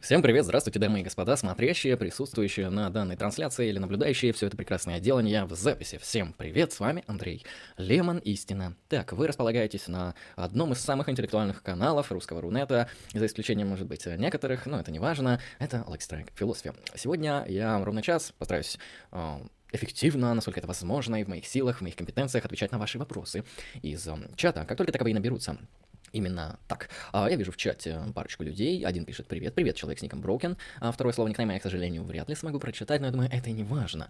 Всем привет, здравствуйте, дамы и господа, смотрящие, присутствующие на данной трансляции или наблюдающие все это прекрасное делание в записи. Всем привет, с вами Андрей Лемон, истина. Так, вы располагаетесь на одном из самых интеллектуальных каналов русского рунета, за исключением, может быть, некоторых, но это не важно, это Like Strike Философия. Сегодня я ровно час постараюсь эффективно, насколько это возможно, и в моих силах, в моих компетенциях отвечать на ваши вопросы из чата, как только таковые наберутся. Именно так. Я вижу в чате парочку людей. Один пишет «Привет, привет, человек с ником Брокен». Второй слово никнейма я, к сожалению, вряд ли смогу прочитать, но я думаю, это и не важно.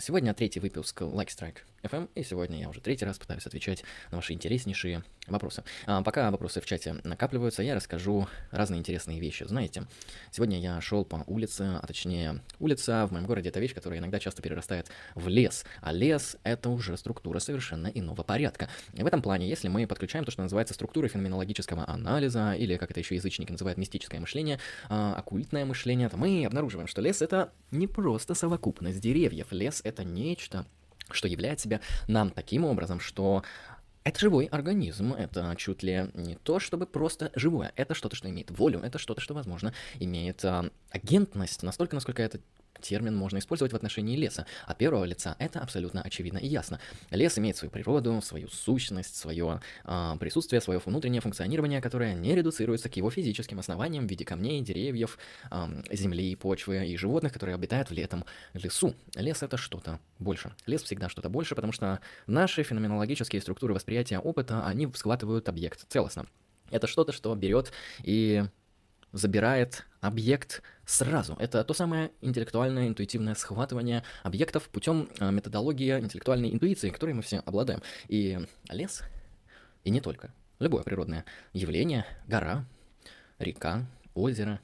Сегодня третий выпуск Like Strike FM, и сегодня я уже третий раз пытаюсь отвечать на ваши интереснейшие вопросы. Пока вопросы в чате накапливаются, я расскажу разные интересные вещи. Знаете, сегодня я шел по улице, а точнее, улица в моем городе — это вещь, которая иногда часто перерастает в лес. А лес — это уже структура совершенно иного порядка. И в этом плане, если мы подключаем то, что называется структурой феноменологии, логического анализа, или, как это еще язычники называют, мистическое мышление, оккультное мышление, то мы обнаруживаем, что лес — это не просто совокупность деревьев. Лес — это нечто, что являет себя нам таким образом, что это живой организм, это чуть ли не то, чтобы просто живое, это что-то, что имеет волю, это что-то, что, возможно, имеет агентность настолько, насколько это термин можно использовать в отношении леса. От первого лица это абсолютно очевидно и ясно. Лес имеет свою природу, свою сущность, свое присутствие, свое внутреннее функционирование, которое не редуцируется к его физическим основаниям в виде камней, деревьев, земли, почвы и животных, которые обитают в этом лесу. Лес — это что-то больше. Лес всегда что-то больше, потому что наши феноменологические структуры восприятия опыта, они схватывают объект целостно. Это что-то, что берет и забирает объект сразу. Это то самое интеллектуальное, интуитивное схватывание объектов путем методологии интеллектуальной интуиции, которой мы все обладаем. И лес, и не только. Любое природное явление, гора, река, озеро,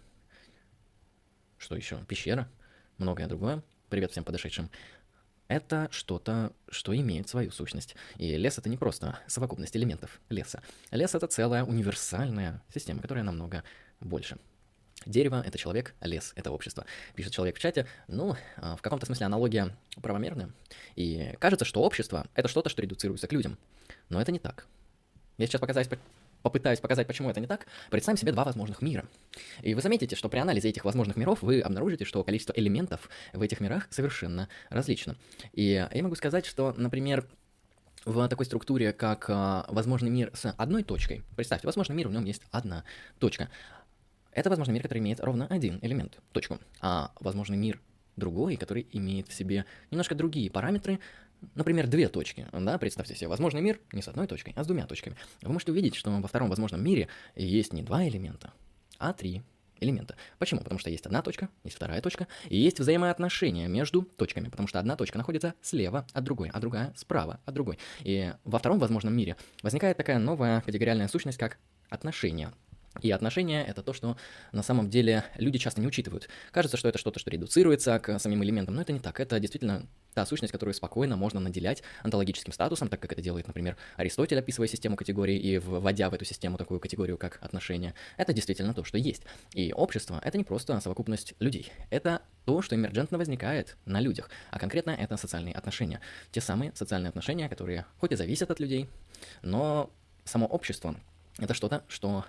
что еще, пещера, многое другое. Привет всем подошедшим. Это что-то, что имеет свою сущность. И лес — это не просто совокупность элементов леса. Лес — это целая универсальная система, которая намного больше. Дерево — это человек, лес — это общество. Пишет человек в чате. Ну, в каком-то смысле аналогия правомерная. И кажется, что общество — это что-то, что редуцируется к людям. Но это не так. Я сейчас попытаюсь показать, почему это не так. Представим себе два возможных мира. И вы заметите, что при анализе этих возможных миров вы обнаружите, что количество элементов в этих мирах совершенно различно. И я могу сказать, что, например, в такой структуре, как возможный мир с одной точкой. Представьте, возможный мир, в нем есть одна точка. Это возможный мир, который имеет ровно один элемент, точку. А возможный мир другой, который имеет в себе немножко другие параметры, например, две точки. Да, представьте себе, возможный мир не с одной точкой, а с двумя точками. Вы можете увидеть, что во втором возможном мире есть не два элемента, а три элемента. Почему? Потому что есть одна точка, есть вторая точка, и есть взаимоотношения между точками, потому что одна точка находится слева от другой, а другая справа от другой. И во втором возможном мире возникает такая новая категориальная сущность, как отношения. И отношения — это то, что на самом деле люди часто не учитывают. Кажется, что это что-то, что редуцируется к самим элементам, но это не так. Это действительно та сущность, которую спокойно можно наделять онтологическим статусом, так как это делает, например, Аристотель, описывая систему категорий и вводя в эту систему такую категорию, как отношения. Это действительно то, что есть. И общество — это не просто совокупность людей. Это то, что эмерджентно возникает на людях, а конкретно это социальные отношения. Те самые социальные отношения, которые хоть и зависят от людей, но само общество — это что-то, что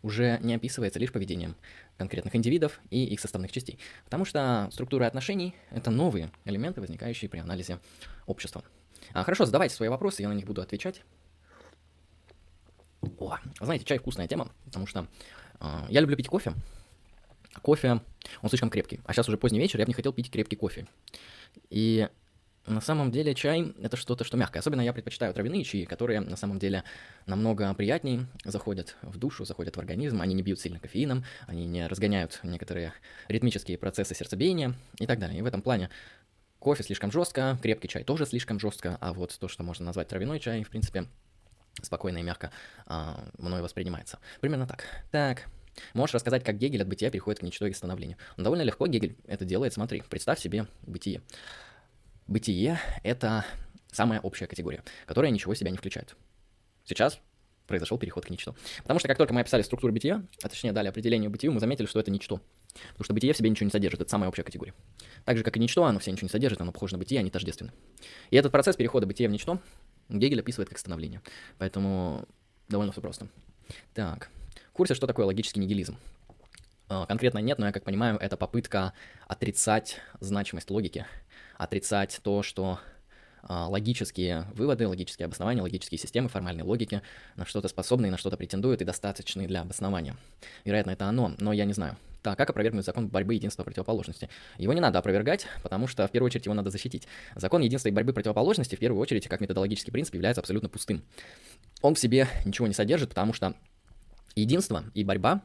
уже не описывается лишь поведением конкретных индивидов и их составных частей. Потому что структура отношений — это новые элементы, возникающие при анализе общества. Хорошо, задавайте свои вопросы, я на них буду отвечать. Знаете, чай — вкусная тема, потому что я люблю пить кофе. Кофе, он слишком крепкий. А сейчас уже поздний вечер, я бы не хотел пить крепкий кофе. И на самом деле чай — это что-то, что мягкое. Особенно я предпочитаю травяные чаи, которые на самом деле намного приятней, заходят в душу, заходят в организм, они не бьют сильно кофеином, они не разгоняют некоторые ритмические процессы сердцебиения и так далее. И в этом плане кофе слишком жестко, крепкий чай тоже слишком жестко, а вот то, что можно назвать травяной чай, в принципе, спокойно и мягко мной воспринимается. Примерно так. Так. Можешь рассказать, как Гегель от бытия переходит к ничто и становлению? Ну, довольно легко Гегель это делает. Смотри, представь себе бытие. Бытие — это самая общая категория, которая ничего в себя не включает. Сейчас произошел переход к ничто. Потому что как только мы описали структуру бытия, а точнее дали определение бытию, мы заметили, что это ничто. Потому что бытие в себе ничего не содержит, это самая общая категория. Так же, как и ничто, оно все ничего не содержит, оно похоже на бытие, они тождественны. И этот процесс перехода бытия в ничто Гегель описывает как становление. Поэтому довольно все просто. Так, в курсе, что такое логический нигилизм? конкретно нет, но я как понимаю, это попытка отрицать значимость логики, отрицать то, что логические выводы, логические обоснования, логические системы, формальные логики на что-то способны, на что-то претендуют и достаточны для обоснования. Вероятно, это оно, но я не знаю. Так, как опровергнуть закон борьбы единства противоположности? Его не надо опровергать, потому что в первую очередь его надо защитить. Закон единства и борьбы противоположности в первую очередь как методологический принцип является абсолютно пустым. Он в себе ничего не содержит, потому что единство и борьба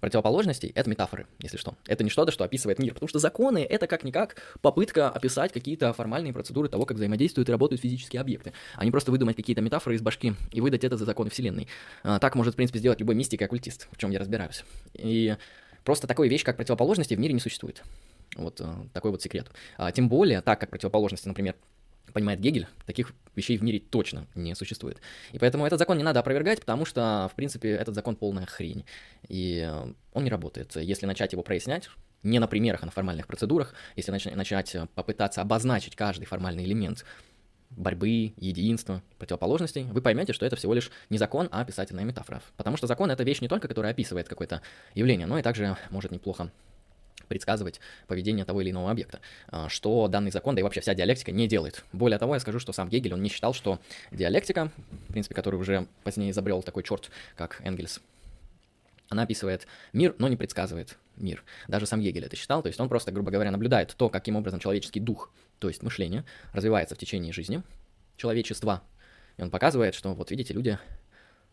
противоположностей — это метафоры, если что. Это не что-то, что описывает мир, потому что законы — это как-никак попытка описать какие-то формальные процедуры того, как взаимодействуют и работают физические объекты, а не просто выдумать какие-то метафоры из башки и выдать это за законы Вселенной. Так может, в принципе, сделать любой мистик и оккультист, в чем я разбираюсь. И просто такой вещь, как противоположности, в мире не существует. Вот такой вот секрет. Тем более, так как противоположности, например, понимает Гегель, таких вещей в мире точно не существует. И поэтому этот закон не надо опровергать, потому что, в принципе, этот закон полная хрень. И он не работает. Если начать его прояснять, не на примерах, а на формальных процедурах, если начать попытаться обозначить каждый формальный элемент борьбы, единства, противоположностей, вы поймете, что это всего лишь не закон, а описательная метафора. Потому что закон — это вещь не только, которая описывает какое-то явление, но и также может неплохо предсказывать поведение того или иного объекта, что данный закон, да и вообще вся диалектика не делает. Более того, я скажу, что сам Гегель, он не считал, что диалектика, в принципе, который уже позднее изобрел такой черт, как Энгельс, она описывает мир, но не предсказывает мир. Даже сам Гегель это считал, то есть он просто, грубо говоря, наблюдает то, каким образом человеческий дух, то есть мышление, развивается в течение жизни человечества. И он показывает, что, вот видите, люди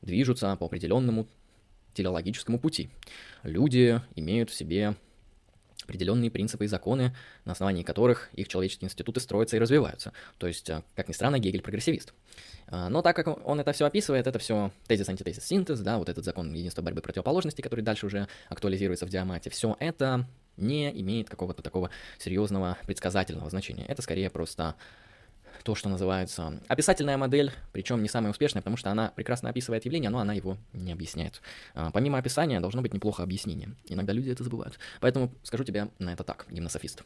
движутся по определенному телеологическому пути. Люди имеют в себе определенные принципы и законы, на основании которых их человеческие институты строятся и развиваются. То есть, как ни странно, Гегель прогрессивист. Но так как он это все описывает, это все тезис, антитезис, синтез, да, вот этот закон единства борьбы противоположностей, который дальше уже актуализируется в Диамате, все это не имеет какого-то такого серьезного предсказательного значения. Это скорее просто то, что называется описательная модель, причем не самая успешная, потому что она прекрасно описывает явление, но она его не объясняет. Помимо описания должно быть неплохо объяснение. Иногда люди это забывают. Поэтому скажу тебе на это так, гимнософист.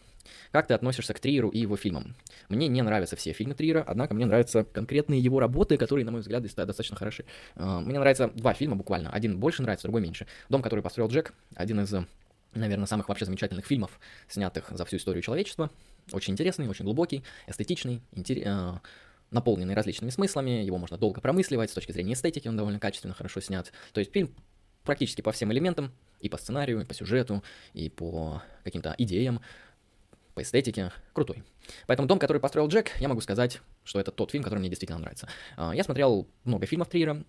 Как ты относишься к Триеру и его фильмам? Мне не нравятся все фильмы Триера, однако мне нравятся конкретные его работы, которые, на мой взгляд, достаточно хороши. Мне нравятся два фильма буквально. Один больше нравится, другой меньше. «Дом, который построил Джек» — один из, наверное, самых вообще замечательных фильмов, снятых за всю историю человечества. Очень интересный, очень глубокий, эстетичный, наполненный различными смыслами. Его можно долго промысливать, с точки зрения эстетики он довольно качественно, хорошо снят. То есть фильм практически по всем элементам, и по сценарию, и по сюжету, и по каким-то идеям, по эстетике, крутой. Поэтому «Дом, который построил Джек», я могу сказать, что это тот фильм, который мне действительно нравится. Я смотрел много фильмов Триера.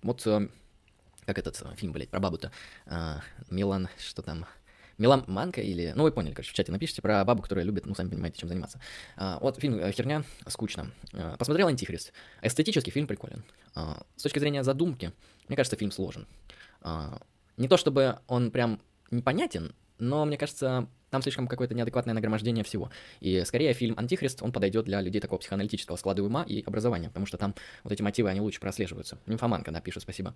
Вот как этот фильм, про бабу-то, Милан, что там... «Нимфоманка» или... Ну, вы поняли, короче, в чате напишите про бабу, которая любит, ну, сами понимаете, чем заниматься. Вот фильм «Херня», скучно. Посмотрел «Антихрист». Эстетически фильм приколен. С точки зрения задумки, мне кажется, фильм сложен. Не то чтобы он прям непонятен, но, мне кажется, там слишком какое-то неадекватное нагромождение всего. И скорее фильм «Антихрист», он подойдет для людей такого психоаналитического склада ума и образования, потому что там вот эти мотивы, они лучше прослеживаются. «Нимфоманка», да, пишет, спасибо.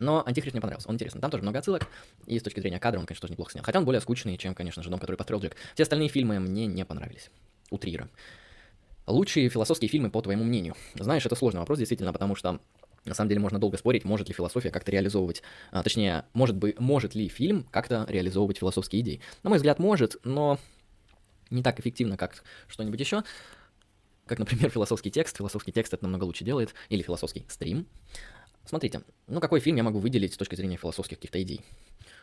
Но «Антихрист» мне понравился, он интересный. Там тоже много отсылок, и с точки зрения кадра он, конечно, тоже неплохо снял. Хотя он более скучный, чем, конечно же, «Дом, который построил Джек». Все остальные фильмы мне не понравились. У Триера. Лучшие философские фильмы, по твоему мнению? Знаешь, это сложный вопрос, действительно, потому что, на самом деле, можно долго спорить, может ли философия как-то реализовывать... Точнее, может ли фильм как-то реализовывать философские идеи? На мой взгляд, может, но не так эффективно, как что-нибудь еще. Как, например, философский текст. Философский текст это намного лучше делает. Или философский стрим. Смотрите, ну какой фильм я могу выделить с точки зрения философских каких-то идей?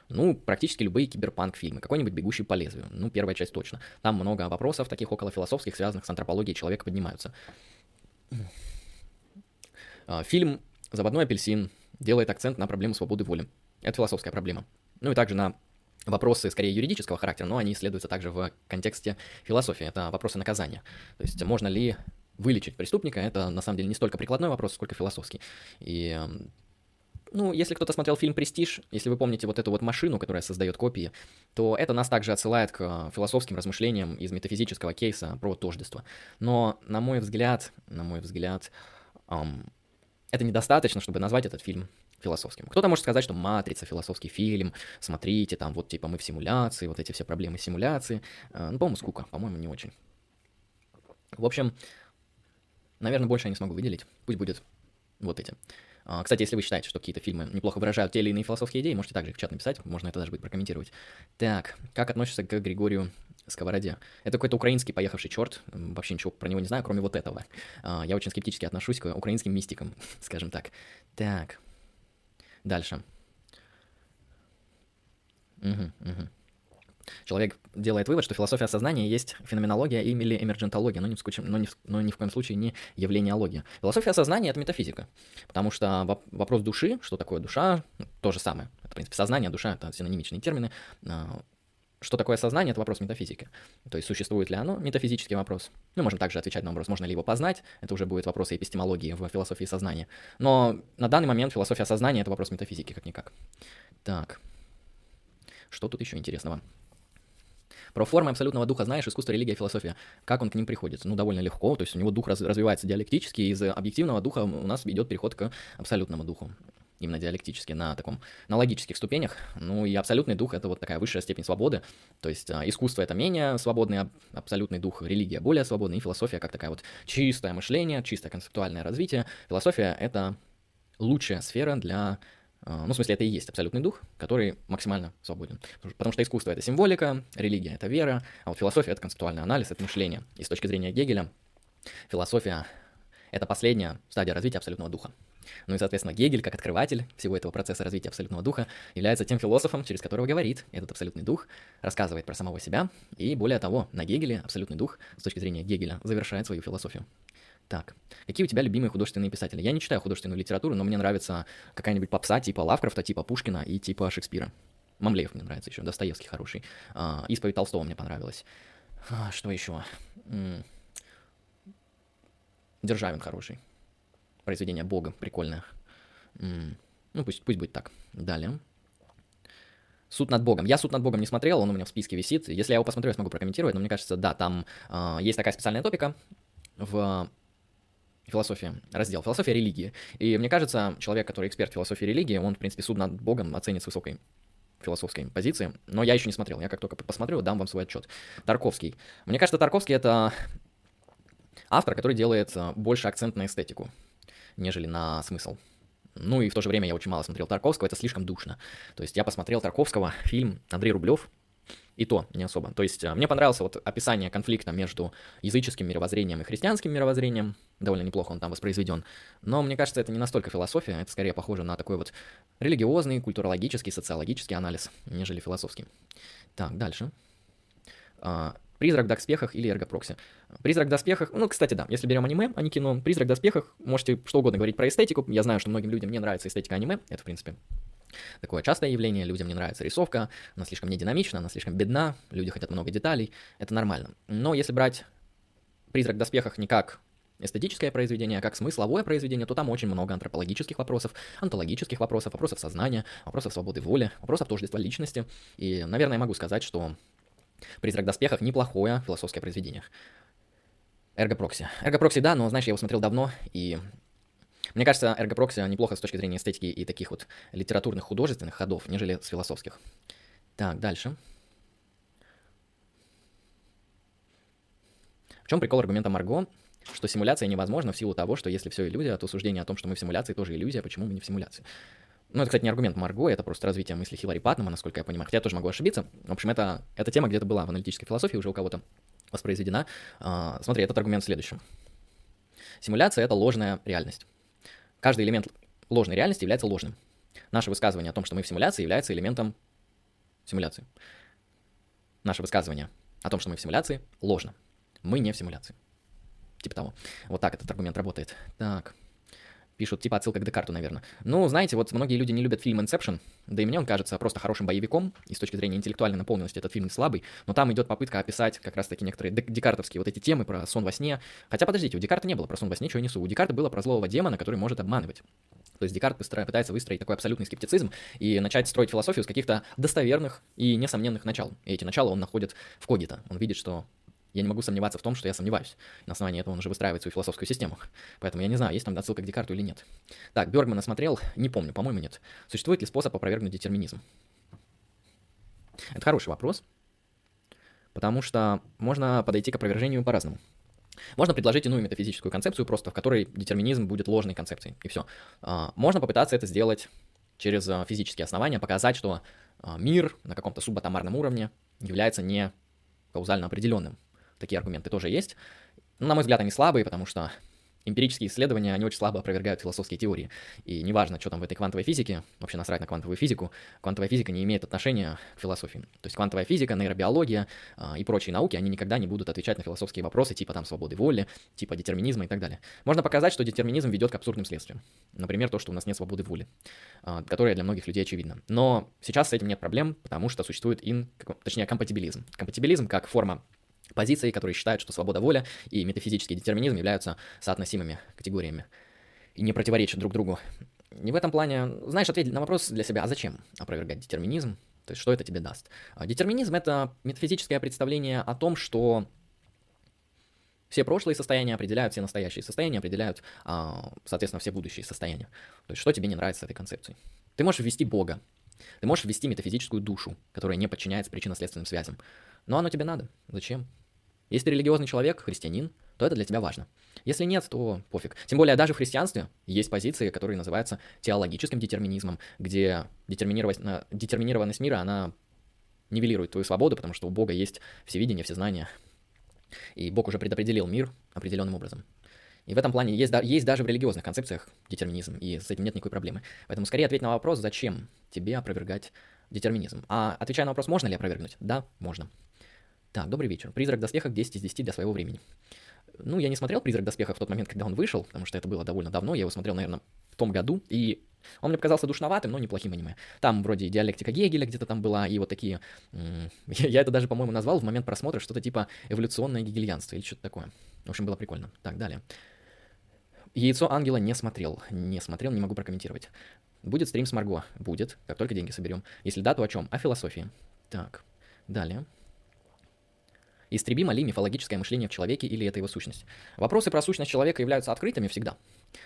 Ну, практически любые киберпанк-фильмы, какой-нибудь «Бегущий по лезвию», ну, первая часть точно. Там много вопросов таких околофилософских, связанных с антропологией человека, поднимаются. Фильм «Заводной апельсин» делает акцент на проблему свободы воли. Это философская проблема. Ну и также на вопросы, скорее, юридического характера, но они исследуются также в контексте философии. Это вопросы наказания. То есть можно ли... Вылечить преступника — это, на самом деле, не столько прикладной вопрос, сколько философский. И, ну, если кто-то смотрел фильм «Престиж», если вы помните вот эту вот машину, которая создает копии, то это нас также отсылает к философским размышлениям из метафизического кейса про тождество. Но, на мой взгляд, это недостаточно, чтобы назвать этот фильм философским. Кто-то может сказать, что «Матрица» — философский фильм, смотрите, там вот типа мы в симуляции, вот эти все проблемы симуляции. Ну, по-моему, скука, по-моему, не очень. В общем... Наверное, больше я не смогу выделить. Пусть будет вот эти. Кстати, если вы считаете, что какие-то фильмы неплохо выражают те или иные философские идеи, можете также их в чат написать, можно это даже будет прокомментировать. Так, как относишься к Григорию Сковороде? Это какой-то украинский поехавший черт, вообще ничего про него не знаю, кроме вот этого. Я очень скептически отношусь к украинским мистикам, скажем так. Так, дальше. Человек делает вывод, что философия сознания есть феноменология или эмерджентология, но ни в коем случае не явлениология. Философия сознания — это метафизика, потому что вопрос души, что такое душа, то же самое. Это, в принципе, сознание, душа — это синонимичные термины. Что такое сознание — это вопрос метафизики. То есть существует ли оно, метафизический вопрос. Мы можем также отвечать на вопрос, можно ли его познать. Это уже будет вопрос эпистемологии в философии сознания. Но на данный момент философия сознания — это вопрос метафизики, как-никак. Так, что тут еще интересного? Про формы абсолютного духа знаешь, искусство, религия, философия. Как он к ним приходит? Ну, довольно легко, то есть у него дух развивается диалектически, из объективного духа у нас идет переход к абсолютному духу, именно диалектически, на логических ступенях. Ну и абсолютный дух — это вот такая высшая степень свободы, то есть искусство — это менее свободный абсолютный дух, религия более свободная, и философия как такая вот чистое мышление, чистое концептуальное развитие. Философия — это лучшая сфера для... Ну, в смысле, это и есть абсолютный дух, который максимально свободен. Потому что искусство — это символика, религия — это вера, а вот философия — это концептуальный анализ, это мышление. И с точки зрения Гегеля, философия — это последняя стадия развития абсолютного духа. Ну и, соответственно, Гегель, как открыватель всего этого процесса развития абсолютного духа, является тем философом, через которого говорит этот абсолютный дух, рассказывает про самого себя, и более того, на Гегеле абсолютный дух, с точки зрения Гегеля, завершает свою философию. Так, какие у тебя любимые художественные писатели? Я не читаю художественную литературу, но мне нравится какая-нибудь попса типа Лавкрафта, типа Пушкина и типа Шекспира. Мамлеев мне нравится еще, Достоевский хороший. Исповедь Толстого мне понравилась. Что еще? Державин хороший. Произведение Бога прикольное. Ну, пусть будет так. Далее. «Суд над Богом». Я «Суд над Богом» не смотрел, он у меня в списке висит. Если я его посмотрю, я смогу прокомментировать, но мне кажется, да, там есть такая специальная топика в... философия, раздел «Философия религии». И мне кажется, человек, который эксперт философии религии, он, в принципе, «Суд над Богом» оценит с высокой философской позиции. Но я еще не смотрел. Я как только посмотрю, дам вам свой отчет. Тарковский. Мне кажется, Тарковский — это автор, который делает больше акцент на эстетику, нежели на смысл. Ну и в то же время я очень мало смотрел Тарковского, это слишком душно. То есть я посмотрел Тарковского, фильм «Андрей Рублев», и то не особо. То есть мне понравилось вот описание конфликта между языческим мировоззрением и христианским мировоззрением. Довольно неплохо он там воспроизведен. Но мне кажется, это не настолько философия, это скорее похоже на такой вот религиозный, культурологический, социологический анализ, нежели философский. Так, дальше. «Призрак в доспехах» или «Ergo Proxy». «Призрак в доспехах», ну, кстати, да, если берем аниме, а не кино, «Призрак в доспехах», можете что угодно говорить про эстетику. Я знаю, что многим людям не нравится эстетика аниме, это, в принципе, такое частое явление, людям не нравится рисовка, она слишком нединамична, она слишком бедна, люди хотят много деталей, это нормально. Но если брать «Призрак в доспехах» не как эстетическое произведение, а как смысловое произведение, то там очень много антропологических вопросов, онтологических вопросов, вопросов сознания, вопросов свободы воли, вопросов тождества личности. И, наверное, я могу сказать, что «Призрак в доспехах» — неплохое философское произведение. «Ergo Proxy». «Ergo Proxy», да, но, знаешь, я его смотрел давно, и... Мне кажется, «Ergo Proxy» неплохо с точки зрения эстетики и таких вот литературных, художественных ходов, нежели с философских. Так, дальше. В чем прикол аргумента Марго, что симуляция невозможна в силу того, что если все иллюзия, то суждение о том, что мы в симуляции, тоже иллюзия, почему мы не в симуляции? Ну, это, кстати, не аргумент Марго, это просто развитие мысли Хилари Паттнама, насколько я понимаю. Хотя я тоже могу ошибиться. В общем, эта тема где-то была в аналитической философии, уже у кого-то воспроизведена. Смотри, этот аргумент в следующем. Симуляция — это ложная реальность. Каждый элемент ложной реальности является ложным. Наше высказывание о том, что мы в симуляции, является элементом симуляции. Наше высказывание о том, что мы в симуляции, ложно. Мы не в симуляции. Типа того. Вот так этот аргумент работает. Так. Пишут, типа отсылка к Декарту, наверное. Ну, знаете, вот многие люди не любят фильм «Инсепшн», да и мне он кажется просто хорошим боевиком, и с точки зрения интеллектуальной наполненности этот фильм слабый, но там идет попытка описать как раз-таки некоторые декартовские вот эти темы про сон во сне. Хотя, подождите, у Декарта не было про сон во сне, чего я несу. У Декарта было про злого демона, который может обманывать. То есть Декарт пытается выстроить такой абсолютный скептицизм и начать строить философию с каких-то достоверных и несомненных начал. И эти начала он находит в Когито. Он видит, что... Я не могу сомневаться в том, что я сомневаюсь. На основании этого он уже выстраивает свою философскую систему. Поэтому я не знаю, есть там отсылка к Декарту или нет. Так, Бёргмана смотрел? Не помню, по-моему, нет. Существует ли способ опровергнуть детерминизм? Это хороший вопрос, потому что можно подойти к опровержению по-разному. Можно предложить иную метафизическую концепцию, просто в которой детерминизм будет ложной концепцией, и все. Можно попытаться это сделать через физические основания, показать, что мир на каком-то субатомарном уровне является не каузально определенным. Такие аргументы тоже есть. Но, на мой взгляд, они слабые, потому что эмпирические исследования, они очень слабо опровергают философские теории. И неважно, что там в этой квантовой физике, вообще насрать на квантовую физику, квантовая физика не имеет отношения к философии. То есть квантовая физика, нейробиология и прочие науки, они никогда не будут отвечать на философские вопросы типа там свободы воли, типа детерминизма и так далее. Можно показать, что детерминизм ведет к абсурдным следствиям. Например, то, что у нас нет свободы воли, которая для многих людей очевидна. Но сейчас с этим нет проблем, потому что существует компатибилизм. Компатибилизм как форма позиции, которые считают, что свобода воли и метафизический детерминизм являются соотносимыми категориями и не противоречат друг другу. И в этом плане, знаешь, ответить на вопрос для себя, а зачем опровергать детерминизм, то есть что это тебе даст. Детерминизм — это метафизическое представление о том, что все прошлые состояния определяют все настоящие состояния, определяют, соответственно, все будущие состояния. То есть что тебе не нравится с этой концепцией. Ты можешь ввести Бога, ты можешь ввести метафизическую душу, которая не подчиняется причинно-следственным связям. Но оно тебе надо. Зачем? Если ты религиозный человек, христианин, то это для тебя важно. Если нет, то пофиг. Тем более даже в христианстве есть позиции, которые называются теологическим детерминизмом, где детерминированность мира, она нивелирует твою свободу, потому что у Бога есть всевидение, всезнание. И Бог уже предопределил мир определенным образом. И в этом плане есть даже в религиозных концепциях детерминизм, и с этим нет никакой проблемы. Поэтому скорее ответь на вопрос, зачем тебе опровергать детерминизм. А отвечая на вопрос, можно ли опровергнуть? Да, можно. Так, добрый вечер. «Призрак в доспехах» 10 из 10 для своего времени. Ну, я не смотрел «Призрак в доспехах» в тот момент, когда он вышел, потому что это было довольно давно. Я его смотрел, наверное, в том году, и он мне показался душноватым, но неплохим аниме. Там вроде диалектика Гегеля где-то там была, и вот такие... Я это даже, по-моему, назвал в момент просмотра что-то типа эволюционное гегельянство или что-то такое. В общем, было прикольно. Так, далее. «Яйцо ангела» не смотрел. Не могу прокомментировать. «Будет стрим с Марго?» Будет, как только деньги соберем. Если да, то о чем? О философии. Так, далее. Истребимо ли мифологическое мышление в человеке или это его сущность? Вопросы про сущность человека являются открытыми всегда.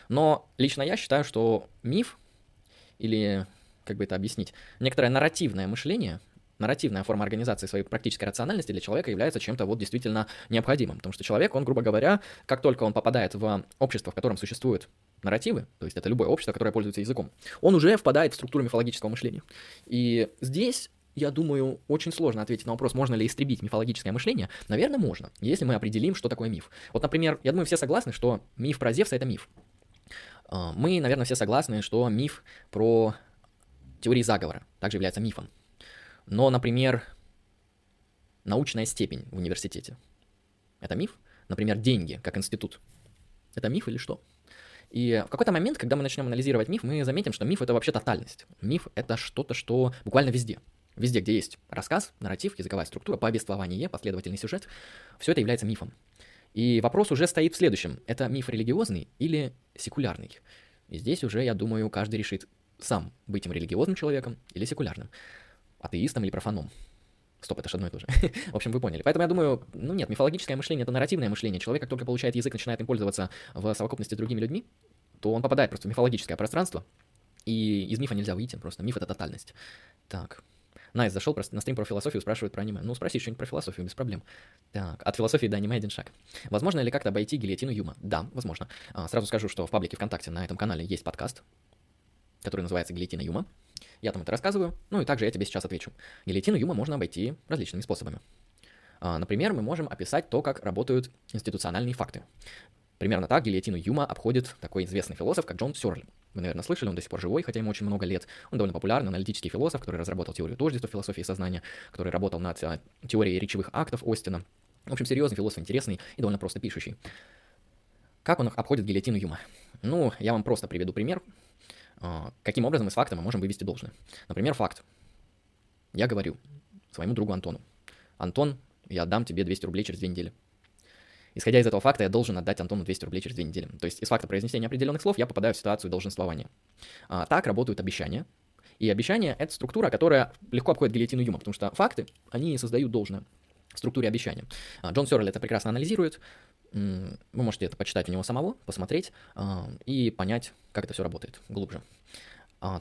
Но лично я считаю, что миф, или как бы это объяснить, некоторое нарративное мышление, нарративная форма организации своей практической рациональности для человека является чем-то вот действительно необходимым. Потому что человек, он, грубо говоря, как только он попадает в общество, в котором существуют нарративы, то есть это любое общество, которое пользуется языком, он уже впадает в структуру мифологического мышления. И здесь... Я думаю, очень сложно ответить на вопрос, можно ли истребить мифологическое мышление. Наверное, можно, если мы определим, что такое миф. Вот, например, я думаю, все согласны, что миф про Зевса — это миф. Мы, наверное, все согласны, что миф про теории заговора также является мифом. Но, например, научная степень в университете — это миф. Например, деньги как институт — это миф или что? И в какой-то момент, когда мы начнем анализировать миф, мы заметим, что миф — это вообще тотальность. Миф — это что-то, что буквально везде. Везде, где есть рассказ, нарратив, языковая структура, повествование, последовательный сюжет, все это является мифом. И вопрос уже стоит в следующем. Это миф религиозный или секулярный? И здесь уже, я думаю, каждый решит сам, быть им религиозным человеком или секулярным, атеистом или профаном. Стоп, это же одно и то же. В общем, вы поняли. Поэтому я думаю, ну нет, мифологическое мышление — это нарративное мышление. Человек, как только получает язык, начинает им пользоваться в совокупности с другими людьми, то он попадает просто в мифологическое пространство, и из мифа нельзя выйти, просто миф — это тотальность. Так... Найс, зашел на стрим про философию, спрашивает про аниме. Ну, спроси что-нибудь про философию, без проблем. Так, от философии до аниме один шаг. Возможно ли как-то обойти гильотину Юма? Да, возможно. Сразу скажу, что в паблике ВКонтакте на этом канале есть подкаст, который называется «Гильотина Юма». Я там это рассказываю, ну и также я тебе сейчас отвечу. Гильотину Юма можно обойти различными способами. Например, мы можем описать то, как работают институциональные факты. Примерно так гильотину Юма обходит такой известный философ, как Джон Сёрль. Вы, наверное, слышали, он до сих пор живой, хотя ему очень много лет. Он довольно популярный аналитический философ, который разработал теорию тождества философии и сознания, который работал над теорией речевых актов Остина. В общем, серьезный философ, интересный и довольно просто пишущий. Как он обходит гильотину Юма? Ну, я вам просто приведу пример, каким образом из факта мы можем вывести должное. Например, факт. Я говорю своему другу Антону: «Антон, я отдам тебе 200 рублей через 2 недели». Исходя из этого факта, я должен отдать Антону 200 рублей через 2 недели. То есть из факта произнесения определенных слов я попадаю в ситуацию долженствования. Так работают обещания. И обещания — это структура, которая легко обходит гильотину Юма, потому что факты, они создают должное в структуре обещания. Джон Сёрль это прекрасно анализирует. Вы можете это почитать у него самого, посмотреть и понять, как это все работает глубже.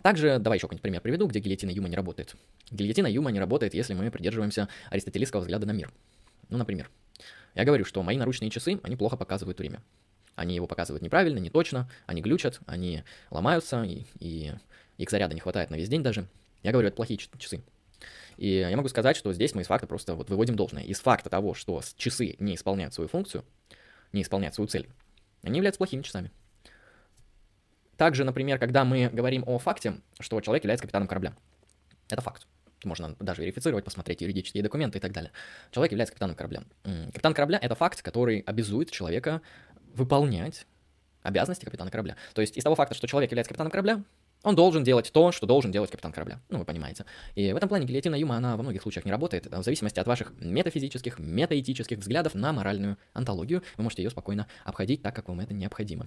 Также давай еще какой-нибудь пример приведу, где гильотина Юма не работает. Гильотина Юма не работает, если мы придерживаемся аристотелийского взгляда на мир. Ну, например, Я говорю, что мои наручные часы, они плохо показывают время. Они его показывают неправильно, не точно, они глючат, они ломаются, и их заряда не хватает на весь день даже. Я говорю, это плохие часы. И я могу сказать, что здесь мы из факта просто вот выводим должное. Из факта того, что часы не исполняют свою функцию, не исполняют свою цель, они являются плохими часами. Также, например, когда мы говорим о факте, что человек является капитаном корабля. Это факт. Можно даже верифицировать, посмотреть юридические документы и так далее. Человек является капитаном корабля. Капитан корабля — это факт, который обязует человека выполнять обязанности капитана корабля. То есть из того факта, что человек является капитаном корабля, он должен делать то, что должен делать капитан корабля. Ну, вы понимаете. И в этом плане гильотина Юма, она во многих случаях не работает. В зависимости от ваших метафизических, метаэтических взглядов на моральную онтологию, вы можете ее спокойно обходить так, как вам это необходимо.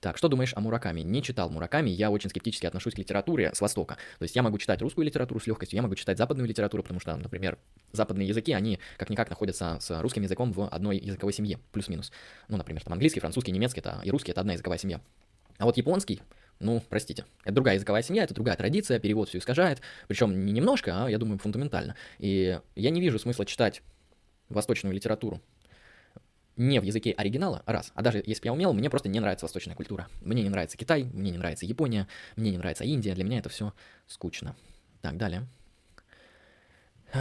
Так, что думаешь о Мураками? Не читал Мураками, я очень скептически отношусь к литературе с Востока. То есть я могу читать русскую литературу с легкостью, я могу читать западную литературу, потому что, например, западные языки, они как-никак находятся с русским языком в одной языковой семье, плюс-минус. Ну, например, там английский, французский, немецкий и русский — это одна языковая семья. А вот японский, ну, простите, это другая языковая семья, это другая традиция, перевод все искажает, причем не немножко, а, я думаю, фундаментально. И я не вижу смысла читать восточную литературу не в языке оригинала, раз, а даже если бы я умел, мне просто не нравится восточная культура. Мне не нравится Китай, мне не нравится Япония, мне не нравится Индия, для меня это все скучно. Так, далее.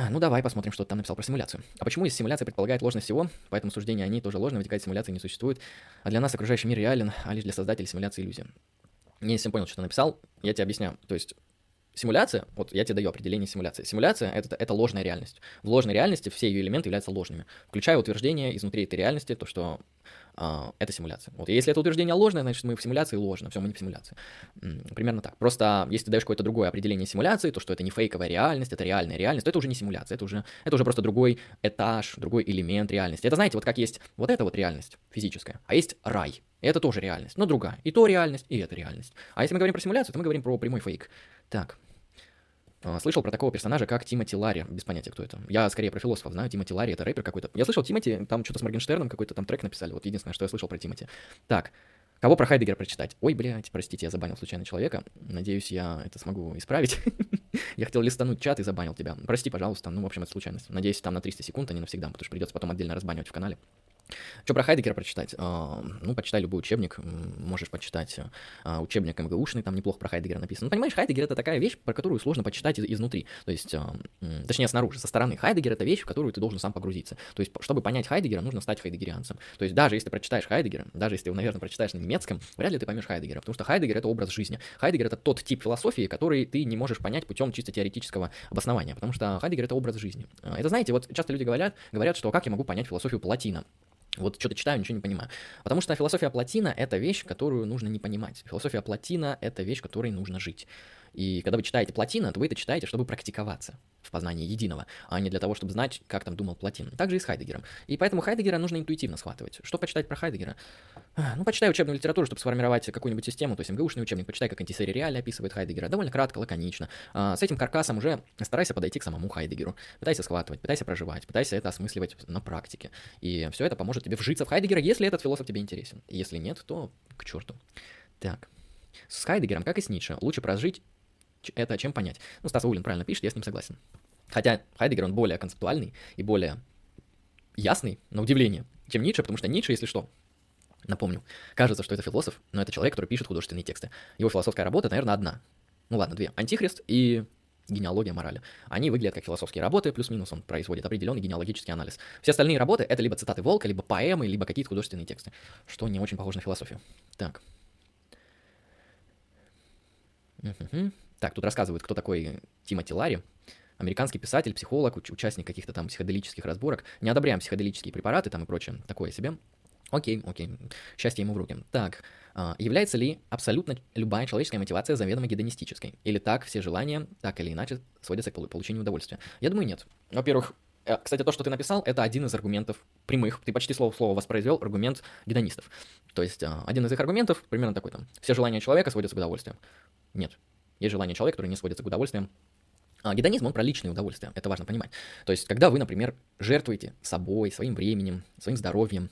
Ну, давай посмотрим, что ты там написал про симуляцию. А почему из симуляции предполагает ложность всего, поэтому суждения о ней тоже ложны, вытекает симуляции не существует, а для нас окружающий мир реален, а лишь для создателей симуляции иллюзия. Если я понял, что ты написал, я тебе объясняю. То есть симуляция, вот я тебе даю определение симуляции. Симуляция — это ложная реальность. В ложной реальности все ее элементы являются ложными, включая утверждение изнутри этой реальности, то, что это симуляция. Вот. И если это утверждение ложное, значит, мы в симуляции ложно, все, мы не в симуляции. Примерно так. Просто если ты даешь какое-то другое определение симуляции, то, что это не фейковая реальность, это реальная реальность, то это уже не симуляция, это уже просто другой этаж, другой элемент реальности. Это, знаете, вот как есть вот эта вот реальность физическая, а есть рай. Это тоже реальность, но другая. И то реальность, и это реальность. А если мы говорим про симуляцию, то мы говорим про прямой фейк. Так. Слышал про такого персонажа, как Тимоти Лари. Без понятия, кто это. Я скорее про философов знаю. Тимоти Лари — это рэпер какой-то. Я слышал Тимоти, там что-то с Моргенштерном какой-то там трек написали. Вот единственное, что я слышал про Тимоти. Так. Кого про Хайдеггера прочитать? Ой, блядь, простите, я забанил случайно человека. Надеюсь, я это смогу исправить. Я хотел листануть чат и забанил тебя. Прости, пожалуйста. Ну, в общем, это случайность. Надеюсь, там на 300 секунд, а не навсегда, потому что придется потом отдельно разбанивать в канале. Что про Хайдеггера прочитать? Ну, почитай любой учебник, можешь почитать учебник МГУшный, там неплохо про Хайдеггера написано. Ну, понимаешь, Хайдеггер — это такая вещь, про которую сложно почитать изнутри, то есть, точнее, снаружи, со стороны. Хайдеггер — это вещь, в которую ты должен сам погрузиться, то есть, чтобы понять Хайдеггера, нужно стать хайдеггерианцем. То есть, даже если ты прочитаешь Хайдеггера, даже если ты его, наверное, прочитаешь на немецком, вряд ли ты поймешь Хайдеггера, потому что Хайдеггер — это образ жизни. Хайдеггер — это тот тип философии, который ты не можешь понять путем чисто теоретического обоснования, потому что Хайдеггер — это образ жизни. Это, знаете, вот часто люди говорят, что как я могу понять философию Плотина? Вот что-то читаю, ничего не понимаю. Потому что философия Плотина — это вещь, которую нужно не понимать. Философия Плотина — это вещь, которой нужно жить. И когда вы читаете Плотина, то вы это читаете, чтобы практиковаться в познании единого, а не для того, чтобы знать, как там думал Плотин. Также и с Хайдеггером. И поэтому Хайдеггера нужно интуитивно схватывать. Что почитать про Хайдеггера? Ну, почитай учебную литературу, чтобы сформировать какую-нибудь систему, то есть МГУшный учебник, почитай, как антисериально описывает Хайдеггера. Довольно кратко, лаконично. С этим каркасом уже старайся подойти к самому Хайдеггеру. Пытайся схватывать, пытайся проживать, пытайся это осмысливать на практике. И все это поможет тебе вжиться в Хайдеггера, если этот философ тебе интересен. Если нет, то к черту. Так. С Хайдеггером, как и с Ницше, лучше прожить это, чем понять. Ну, Стас Улин правильно пишет, я с ним согласен. Хотя Хайдеггер, он более концептуальный и более ясный, на удивление, чем Ницше, потому что Ницше, если что, напомню, кажется, что это философ, но это человек, который пишет художественные тексты. Его философская работа, наверное, одна. Ну ладно, две. «Антихрист» и «Генеалогия морали». Они выглядят как философские работы, плюс-минус он производит определенный генеалогический анализ. Все остальные работы — это либо цитаты Волка, либо поэмы, либо какие-то художественные тексты, что не очень похоже на философию. Так. Так, тут рассказывают, кто такой Тимоти Лари. Американский писатель, психолог, участник каких-то там психоделических разборок. Не одобряем психоделические препараты там и прочее такое себе. Окей. Счастье ему в руки. Так, является ли абсолютно любая человеческая мотивация заведомо гедонистической? Или так все желания, так или иначе, сводятся к получению удовольствия? Я думаю, нет. Во-первых, кстати, то, что ты написал, это один из аргументов прямых. Ты почти слово в слово воспроизвел аргумент гедонистов. То есть один из их аргументов примерно такой там. Все желания человека сводятся к удовольствию. Нет. Есть желание человека, которое не сводится к удовольствиям. А гедонизм, он про личные удовольствия, это важно понимать. То есть, когда вы, например, жертвуете собой, своим временем, своим здоровьем,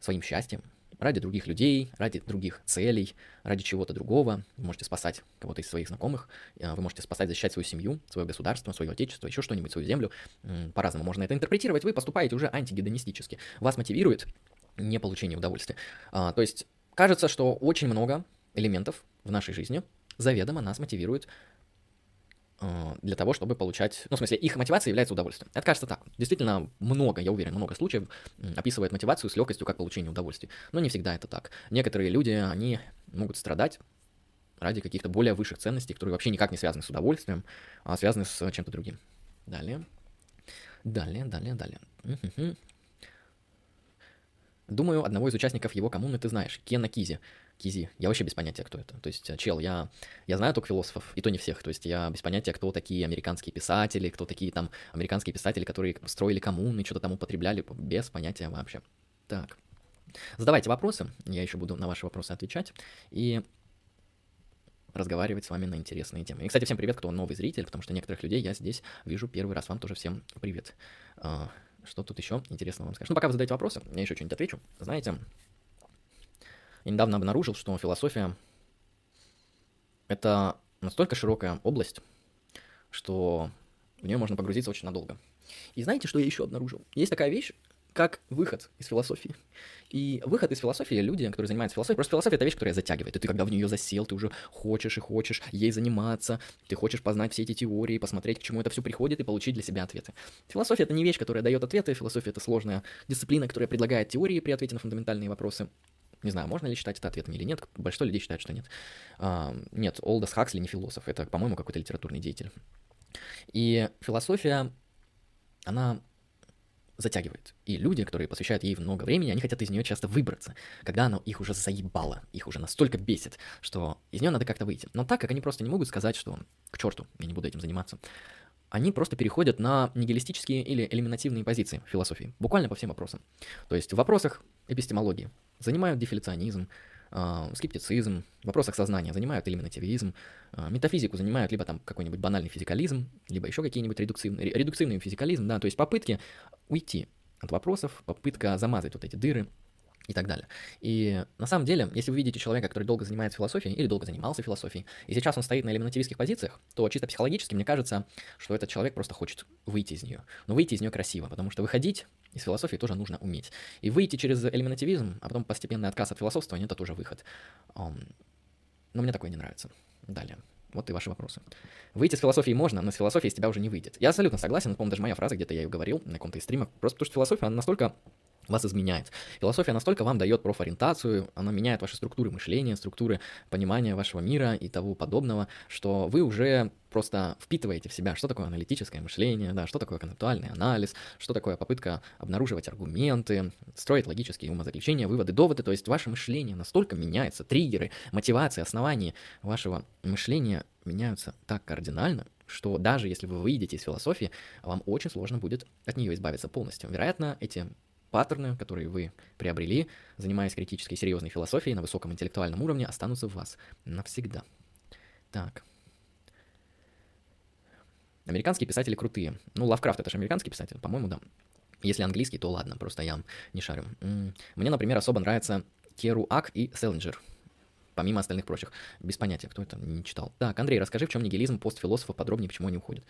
своим счастьем, ради других людей, ради других целей, ради чего-то другого. Вы можете спасать кого-то из своих знакомых, вы можете спасать, защищать свою семью, свое государство, свое отечество, еще что-нибудь, свою землю. По-разному можно это интерпретировать, вы поступаете уже антигедонистически. Вас мотивирует не получение удовольствия. То есть кажется, что очень много элементов в нашей жизни заведомо нас мотивирует для того, чтобы получать... Ну, в смысле, их мотивация является удовольствием. Это кажется так. Действительно, много, я уверен, много случаев описывает мотивацию с легкостью как получение удовольствия. Но не всегда это так. Некоторые люди, они могут страдать ради каких-то более высших ценностей, которые вообще никак не связаны с удовольствием, а связаны с чем-то другим. Далее. Думаю, одного из участников его коммуны ты знаешь. Кена Кизи. Я вообще без понятия, кто это. То есть, чел, я знаю только философов, и то не всех. То есть, я без понятия, кто такие американские писатели, кто такие там американские писатели, которые строили коммуны, что-то там употребляли. Без понятия вообще. Так. Задавайте вопросы. Я еще буду на ваши вопросы отвечать. И разговаривать с вами на интересные темы. И, кстати, всем привет, кто новый зритель, потому что некоторых людей я здесь вижу первый раз. Вам тоже всем привет. Что тут еще интересного вам скажу? Ну, пока вы задаете вопросы, я еще что-нибудь отвечу. Знаете, я недавно обнаружил, что философия — это настолько широкая область, что в нее можно погрузиться очень надолго. И знаете, что я еще обнаружил? Есть такая вещь, как выход из философии. И выход из философии — люди, которые занимаются философией. Просто философия — это вещь, которая затягивает. И ты, когда в нее засел, ты уже хочешь и хочешь ей заниматься, ты хочешь познать все эти теории, посмотреть, к чему это все приходит, и получить для себя ответы. Философия — это не вещь, которая дает ответы. Философия — это сложная дисциплина, которая предлагает теории при ответе на фундаментальные вопросы. Не знаю, можно ли считать это ответами или нет. Большинство людей считают, что нет. Нет, Олдос Хаксли не философ. Это, по-моему, какой-то литературный деятель. И философия, она... затягивает. И люди, которые посвящают ей много времени, они хотят из нее часто выбраться, когда она их уже заебала, их уже настолько бесит, что из нее надо как-то выйти. Но так как они просто не могут сказать, что к черту, я не буду этим заниматься, они просто переходят на нигилистические или элиминативные позиции в философии, буквально по всем вопросам. То есть в вопросах эпистемологии занимают дефляционизм, скептицизм, в вопросах сознания занимают элиминативизм, метафизику занимают либо там какой-нибудь банальный физикализм, либо еще какие-нибудь редукционный физикализм, да, то есть попытки уйти от вопросов, попытка замазать вот эти дыры и так далее. И на самом деле, если вы видите человека, который долго занимается философией или долго занимался философией, и сейчас он стоит на элиминативистских позициях, то чисто психологически мне кажется, что этот человек просто хочет выйти из нее. Но выйти из нее красиво, потому что выходить из философии тоже нужно уметь. И выйти через элиминативизм, а потом постепенный отказ от философствования — это тоже выход. Но мне такое не нравится. Далее. Вот и ваши вопросы. Выйти из философии можно, но с философией из тебя уже не выйдет. Я абсолютно согласен, это, по-моему, даже моя фраза, где-то я ее говорил на каком-то из стримах, просто потому что философия, она настолько вас изменяет. Философия настолько вам дает профориентацию, она меняет ваши структуры мышления, структуры понимания вашего мира и того подобного, что вы уже просто впитываете в себя, что такое аналитическое мышление, да, что такое концептуальный анализ, что такое попытка обнаруживать аргументы, строить логические умозаключения, выводы, доводы. То есть ваше мышление настолько меняется, триггеры, мотивации, основания вашего мышления меняются так кардинально, что даже если вы выйдете из философии, вам очень сложно будет от нее избавиться полностью. Вероятно, эти паттерны, которые вы приобрели, занимаясь критической серьезной философией на высоком интеллектуальном уровне, останутся в вас навсегда. Так. Американские писатели крутые. Ну, Лавкрафт — это же американский писатель, по-моему, да. Если английский, то ладно, просто я не шарю. Мне, например, особо нравятся Керуак и Селлинджер, помимо остальных прочих. Без понятия, кто это, не читал. Так, Андрей, расскажи, в чем нигилизм постфилософов, подробнее, почему они уходят.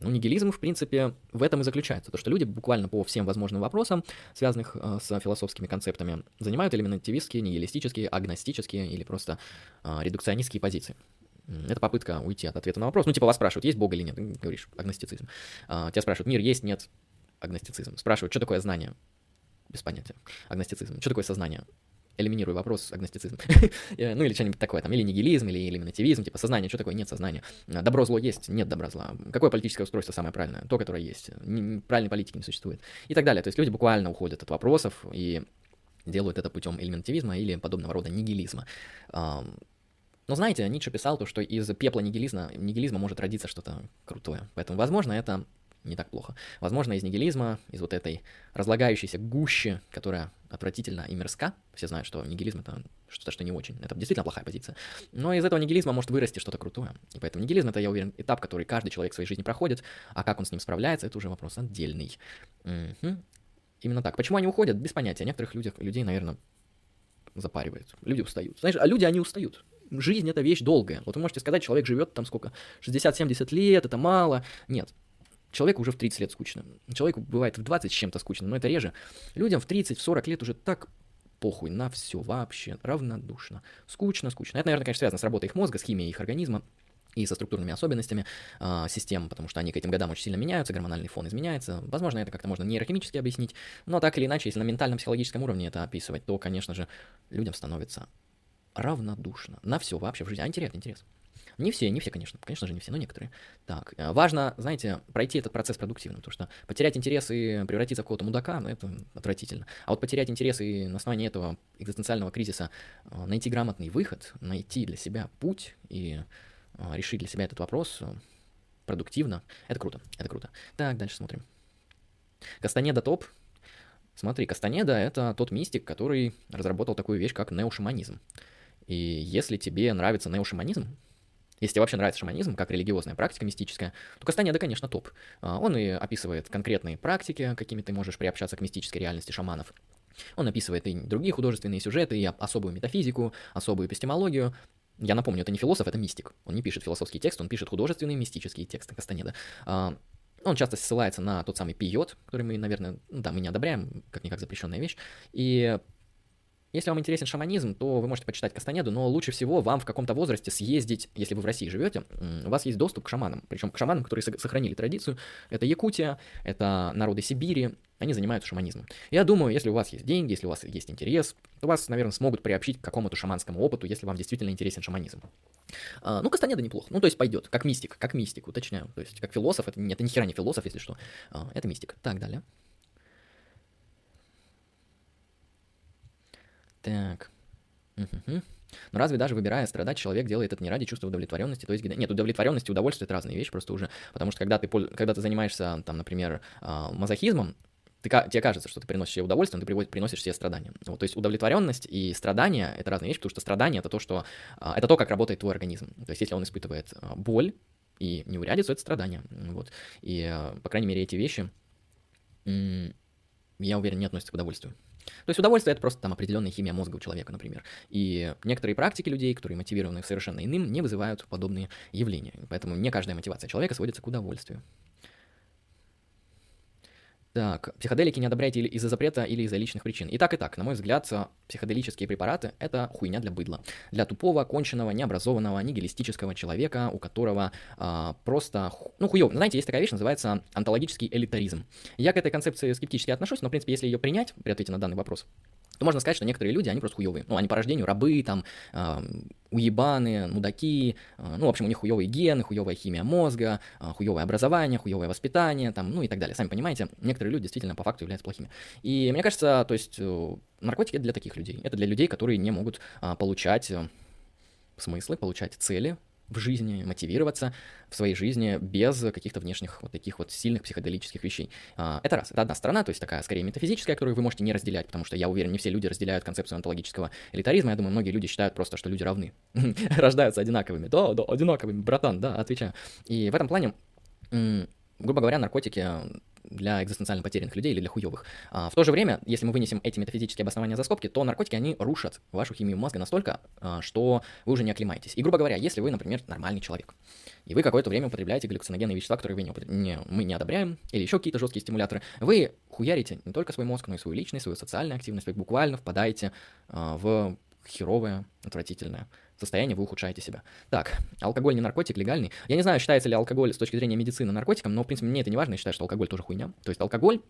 Ну, нигилизм, в принципе, в этом и заключается. То, что люди буквально по всем возможным вопросам, связанных с философскими концептами, занимают элиминативистские, нигилистические, агностические или просто редукционистские позиции. Это попытка уйти от ответа на вопрос. Ну, типа вас спрашивают, есть Бог или нет? Ты говоришь, агностицизм. Тебя спрашивают, мир есть, нет? Агностицизм. Спрашивают, что такое знание? Без понятия. Агностицизм. Что такое сознание? Элиминирую вопрос, агностицизм. Ну или что-нибудь такое, там, или нигилизм, или элиминативизм, типа сознание, что такое нет сознания. Добро, зло есть, нет добра, зла. Какое политическое устройство самое правильное? То, которое есть. Правильной политики не существует. И так далее. То есть люди буквально уходят от вопросов и делают это путем элиминативизма или подобного рода нигилизма. Но знаете, Ницше писал то, что из пепла нигилизма может родиться что-то крутое. Поэтому, возможно, это не так плохо. Возможно, из нигилизма, из вот этой разлагающейся гущи, которая отвратительна и мерзка. Все знают, что нигилизм — это что-то, что не очень. Это действительно плохая позиция. Но из этого нигилизма может вырасти что-то крутое. И поэтому нигилизм — это, я уверен, этап, который каждый человек в своей жизни проходит. А как он с ним справляется — это уже вопрос отдельный. Именно так. Почему они уходят? Без понятия. Некоторых людей, наверное, запаривает. Люди устают. Знаешь, а люди, они устают. Жизнь — это вещь долгая. Вот вы можете сказать, человек живет там сколько? 60-70 лет, это мало. Нет. Человеку уже в 30 лет скучно. Человеку бывает в 20 с чем-то скучно, но это реже. Людям в 30-40 лет уже так похуй на все вообще, равнодушно. Скучно, скучно. Это, наверное, конечно, связано с работой их мозга, с химией их организма и со структурными особенностями систем, потому что они к этим годам очень сильно меняются, гормональный фон изменяется. Возможно, это как-то можно нейрохимически объяснить, но так или иначе, если на ментально-психологическом уровне это описывать, то, конечно же, людям становится равнодушно на все вообще в жизни. Они теряют интерес. Не все, конечно. Конечно же, не все, но некоторые. Так, важно, знаете, пройти этот процесс продуктивно, потому что потерять интерес и превратиться в какого-то мудака, ну, это отвратительно. А вот потерять интерес и на основании этого экзистенциального кризиса найти грамотный выход, найти для себя путь и решить для себя этот вопрос продуктивно, это круто, это круто. Так, дальше смотрим. Кастанеда топ. Смотри, Кастанеда — это тот мистик, который разработал такую вещь, как неошаманизм. И если тебе нравится неошаманизм, если тебе вообще нравится шаманизм, как религиозная практика мистическая, то Кастанеда, конечно, топ. Он и описывает конкретные практики, какими ты можешь приобщаться к мистической реальности шаманов. Он описывает и другие художественные сюжеты, и особую метафизику, особую эпистемологию. Я напомню, это не философ, это мистик. Он не пишет философский текст, он пишет художественные мистические тексты Кастанеда. Он часто ссылается на тот самый пийот, который мы, наверное, мы не одобряем, как-никак запрещенная вещь. И если вам интересен шаманизм, то вы можете почитать Кастанеду, но лучше всего вам в каком-то возрасте съездить, если вы в России живете, у вас есть доступ к шаманам. Причем к шаманам, которые сохранили традицию. Это Якутия, это народы Сибири, они занимаются шаманизмом. Я думаю, если у вас есть деньги, если у вас есть интерес, то вас, наверное, смогут приобщить к какому-то шаманскому опыту, если вам действительно интересен шаманизм. Ну, Кастанеда неплохо. Ну, то есть пойдет. Как мистик, уточняю. То есть как философ, это ни хера не философ, если что. Это мистик. Так, далее. Так. Но разве даже выбирая страдать, человек делает это не ради чувства удовлетворенности, то есть... Нет, удовлетворенность и удовольствие — это разные вещи просто уже, потому что когда ты занимаешься, там, например, мазохизмом, тебе кажется, что ты приносишь себе удовольствие, но ты приносишь себе страдания. Вот, то есть удовлетворенность и страдания — это разные вещи, потому что страдание — это то, как работает твой организм. То есть если он испытывает боль и неурядицу, это страдание. Вот. И, по крайней мере, эти вещи, я уверен, не относятся к удовольствию. То есть удовольствие — это просто там определенная химия мозга у человека, например. И некоторые практики людей, которые мотивированы совершенно иным, не вызывают подобные явления. Поэтому не каждая мотивация человека сводится к удовольствию. Так, психоделики не одобряйте из-за запрета или из-за личных причин. И так, на мой взгляд, психоделические препараты — это хуйня для быдла. Для тупого, конченного, необразованного, нигилистического человека, у которого просто... хуёв. Знаете, есть такая вещь, называется онтологический элитаризм. Я к этой концепции скептически отношусь, но, в принципе, если ее принять при ответе на данный вопрос, то можно сказать, что некоторые люди, они просто хуёвые. Они по рождению рабы, уебаны, мудаки, в общем, у них хуёвые гены, хуёвая химия мозга, хуёвое образование, хуёвое воспитание, и так далее. Сами понимаете, некоторые люди действительно по факту являются плохими. И мне кажется, то есть наркотики — это для таких людей. Это для людей, которые не могут получать смыслы, получать цели в жизни, мотивироваться в своей жизни без каких-то внешних вот таких вот сильных психоделических вещей. Это раз, это одна сторона, то есть такая скорее метафизическая, которую вы можете не разделять, потому что я уверен, не все люди разделяют концепцию онтологического элитаризма. Я думаю, многие люди считают просто, что люди равны, рождаются одинаковыми. Да, одинаковыми, братан, да, отвечаю. И в этом плане, грубо говоря, наркотики для экзистенциально потерянных людей или для хуёвых. В то же время, если мы вынесем эти метафизические обоснования за скобки, то наркотики, они рушат вашу химию мозга настолько, что вы уже не оклемаетесь. И, грубо говоря, если вы, например, нормальный человек, и вы какое-то время употребляете галлюциногенные вещества, которые мы не одобряем, или еще какие-то жесткие стимуляторы, вы хуярите не только свой мозг, но и свою личность, свою социальную активность, вы буквально впадаете в херовое, отвратительное состояние, вы ухудшаете себя. Так, алкоголь не наркотик, легальный. Я не знаю, считается ли алкоголь с точки зрения медицины наркотиком, но, в принципе, мне это не важно, я считаю, что алкоголь тоже хуйня. То есть алкоголь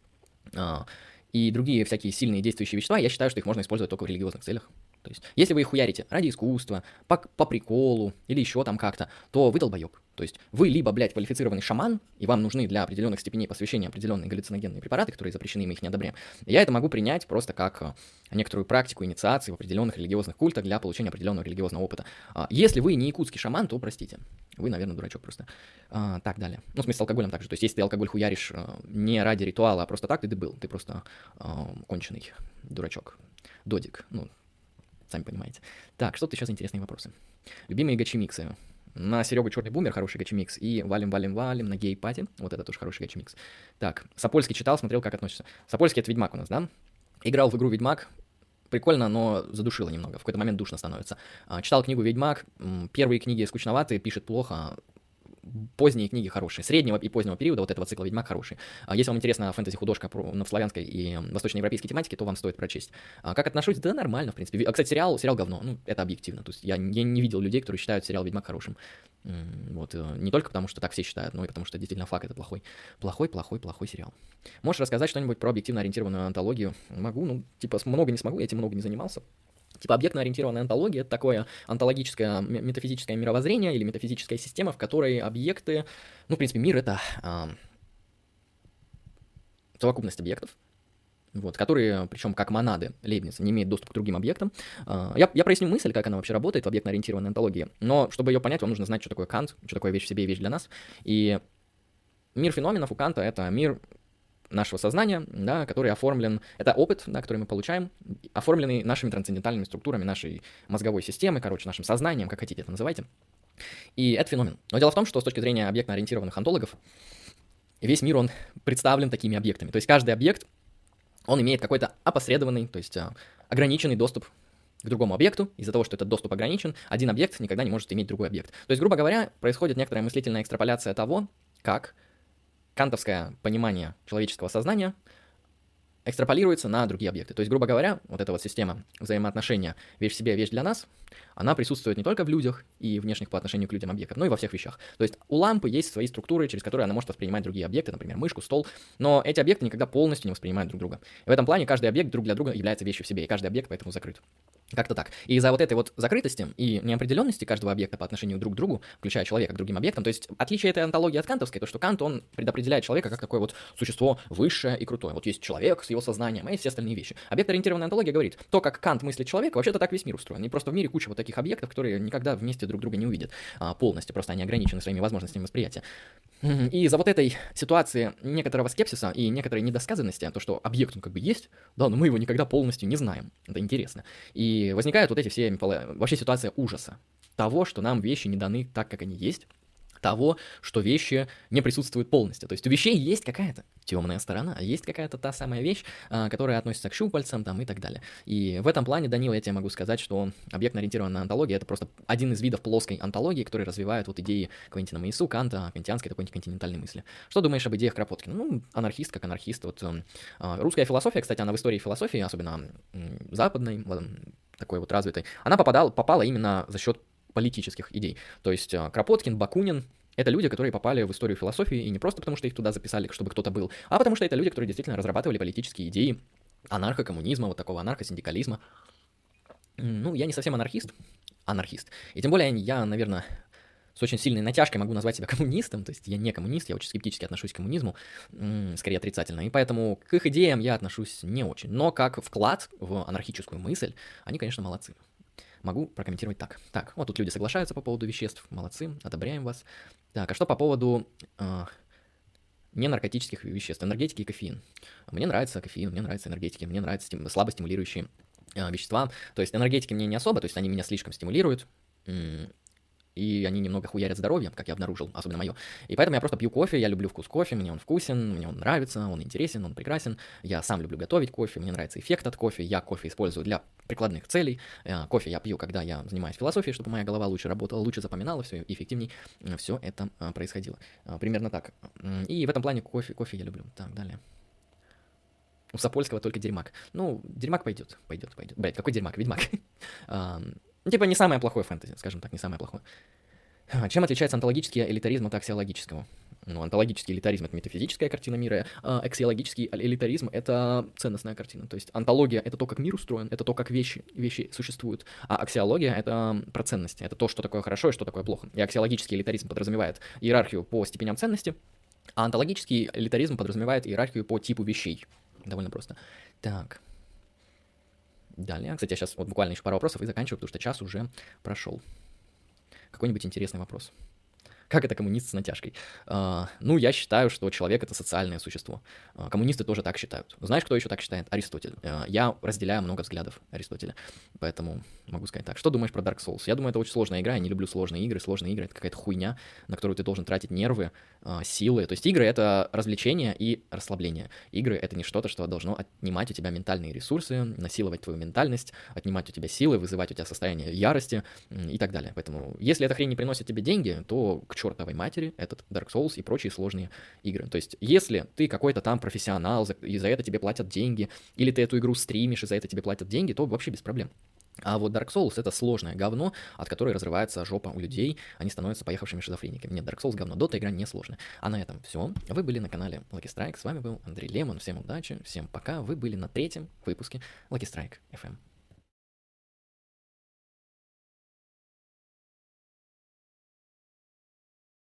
и другие всякие сильные действующие вещества, я считаю, что их можно использовать только в религиозных целях. То есть если вы их хуярите ради искусства, по приколу или еще там как-то, то вы долбоеб. То есть вы либо, блядь, квалифицированный шаман, и вам нужны для определенных степеней посвящения определенные галлюциногенные препараты, которые запрещены, мы их не одобряем. Я это могу принять просто как некоторую практику инициации в определенных религиозных культах для получения определенного религиозного опыта. Если вы не якутский шаман, то простите, вы, наверное, дурачок просто. Так, далее. В смысле, с алкоголем также. То есть если ты алкоголь хуяришь не ради ритуала, а просто так, ты дебил, ты просто конченый дурачок, додик, сами понимаете. Так, что тут еще за интересные вопросы? Любимые гачи-миксы. На Серегу «Черный бумер» хороший гачемикс. И «Валим-валим-валим» на гей-пати. Вот это тоже хороший гачемикс. Так, Сапольский читал, смотрел, как относится. Сапольский — это «Ведьмак» у нас, да? Играл в игру «Ведьмак». Прикольно, но задушило немного. В какой-то момент душно становится. Читал книгу «Ведьмак». Первые книги скучноватые, пишет плохо. Поздние книги хорошие. Среднего и позднего периода вот этого цикла «Ведьмак» хороший. Если вам интересна фэнтези-художка на славянской и восточноевропейской тематике, то вам стоит прочесть. Как отношусь? Да нормально, в принципе. Кстати, сериал говно. Ну, это объективно. То есть я не видел людей, которые считают сериал «Ведьмак» хорошим. Вот. Не только потому, что так все считают, но и потому, что действительно факт — это плохой. Плохой сериал. Можешь рассказать что-нибудь про объективно ориентированную антологию? Могу, ну, типа, много не смогу, я этим много не занимался. Типа объектно-ориентированная антология — это такое антологическое метафизическое мировоззрение или метафизическая система, в которой объекты... Ну, в принципе, мир — это совокупность объектов, вот, которые, причем как монады Лейбница, не имеют доступ к другим объектам. Я проясню мысль, как она вообще работает в объектно-ориентированной антологии, но чтобы ее понять, вам нужно знать, что такое Кант, что такое вещь в себе и вещь для нас. И мир феноменов у Канта — это мир... нашего сознания, да, который оформлен, это опыт, да, который мы получаем, оформленный нашими трансцендентальными структурами, нашей мозговой системы, короче, нашим сознанием, как хотите это называйте. И это феномен. Но дело в том, что с точки зрения объектно-ориентированных антологов, весь мир, он представлен такими объектами. То есть каждый объект, он имеет какой-то опосредованный, то есть ограниченный доступ к другому объекту. Из-за того, что этот доступ ограничен, один объект никогда не может иметь другой объект. То есть, грубо говоря, происходит некоторая мыслительная экстраполяция того, как кантовское понимание человеческого сознания экстраполируется на другие объекты. То есть, грубо говоря, вот эта вот система взаимоотношения вещь в себе, вещь для нас, она присутствует не только в людях и внешних по отношению к людям объектов, но и во всех вещах. То есть у лампы есть свои структуры, через которые она может воспринимать другие объекты, например, мышку, стол, но эти объекты никогда полностью не воспринимают друг друга. И в этом плане каждый объект друг для друга является вещью в себе, и каждый объект поэтому закрыт. Как-то так. И из-за вот этой вот закрытости и неопределенности каждого объекта по отношению друг к другу, включая человека к другим объектам, то есть отличие этой антологии от кантовской, то что Кант, он предопределяет человека как такое вот существо высшее и крутое. Вот есть человек с его сознанием и все остальные вещи. Объектно-ориентированная антология говорит, то, как Кант мыслит человека, вообще-то так весь мир устроен. И просто в мире куча вот таких объектов, которые никогда вместе друг друга не увидят полностью, просто они ограничены своими возможностями восприятия. И из-за вот этой ситуации некоторого скепсиса и некоторой недосказанности, то, что объект он как бы есть, да, но мы его никогда полностью не знаем. Это интересно. И возникают вот эти все, вообще ситуация ужаса. Того, что нам вещи не даны так, как они есть. Того, что вещи не присутствуют полностью. То есть у вещей есть какая-то темная сторона, есть какая-то та самая вещь, которая относится к щупальцам там, и так далее. И в этом плане, Данила, я тебе могу сказать, что объектно-ориентированная антология — это просто один из видов плоской антологии, которые развивают вот идеи Квентина Моису, Канта, кантианской такой континентальной мысли. Что думаешь об идеях Кропоткина? Ну, анархист как анархист. Вот, русская философия, кстати, она в истории философии, особенно западной, такой вот развитой, она попала именно за счет политических идей. То есть Кропоткин, Бакунин — это люди, которые попали в историю философии, и не просто потому, что их туда записали, чтобы кто-то был, а потому что это люди, которые действительно разрабатывали политические идеи анархокоммунизма, вот такого анархосиндикализма. Ну, я не совсем анархист. И тем более я, наверное, с очень сильной натяжкой могу назвать себя коммунистом, то есть я не коммунист, я очень скептически отношусь к коммунизму, скорее отрицательно, и поэтому к их идеям я отношусь не очень. Но как вклад в анархическую мысль, они, конечно, молодцы. Могу прокомментировать так. Так, вот тут люди соглашаются по поводу веществ. Молодцы, одобряем вас. Так, а что по поводу ненаркотических веществ? Энергетики и кофеин. Мне нравится кофеин, мне нравится энергетики, мне нравятся слабо стимулирующие вещества. То есть энергетики мне не особо, то есть они меня слишком стимулируют. И они немного хуярят здоровье, как я обнаружил, особенно мое. И поэтому я просто пью кофе, я люблю вкус кофе, мне он вкусен, мне он нравится, он интересен, он прекрасен. Я сам люблю готовить кофе, мне нравится эффект от кофе, я кофе использую для прикладных целей. Кофе я пью, когда я занимаюсь философией, чтобы моя голова лучше работала, лучше запоминала, все эффективней, все это происходило. Примерно так. И в этом плане кофе я люблю. Так, далее. У Сапольского только Дерьмак. Ну, Дерьмак пойдет. Блять, какой Дерьмак? Ведьмак. Типа не самое плохое фэнтези, скажем так, не самое плохое. Чем отличается онтологический элитаризм от аксиологического? Ну, онтологический элитаризм — это метафизическая картина мира, а аксиологический элитаризм — это ценностная картина. То есть онтология — это то, как мир устроен, это то, как вещи существуют, а аксиология — это про ценности, это то, что такое хорошо и что такое плохо. И аксиологический элитаризм подразумевает иерархию по степеням ценности, а онтологический элитаризм подразумевает иерархию по типу вещей. Довольно просто. Так... Далее. Кстати, я сейчас вот буквально еще пару вопросов и заканчиваю, потому что час уже прошел. Какой-нибудь интересный вопрос. Как это коммунист с натяжкой? Ну, я считаю, что человек — это социальное существо. Коммунисты тоже так считают. Знаешь, кто еще так считает? Аристотель. Я разделяю много взглядов Аристотеля, поэтому могу сказать так. Что думаешь про Dark Souls? Я думаю, это очень сложная игра, я не люблю сложные игры. Сложные игры — это какая-то хуйня, на которую ты должен тратить нервы, силы. То есть игры — это развлечение и расслабление. Игры — это не что-то, что должно отнимать у тебя ментальные ресурсы, насиловать твою ментальность, отнимать у тебя силы, вызывать у тебя состояние ярости и так далее. Поэтому если эта хрень не приносит тебе деньги, то к чертовой матери этот Dark Souls и прочие сложные игры. То есть если ты какой-то там профессионал, и за это тебе платят деньги, или ты эту игру стримишь, и за это тебе платят деньги, то вообще без проблем. А вот Dark Souls — это сложное говно, от которой разрывается жопа у людей, они становятся поехавшими шизофрениками. Нет, Dark Souls — говно, Dota игра не сложная. А на этом все. Вы были на канале Lucky Strike, с вами был Андрей Лемон, всем удачи, всем пока, вы были на 3-м выпуске Lucky Strike FM.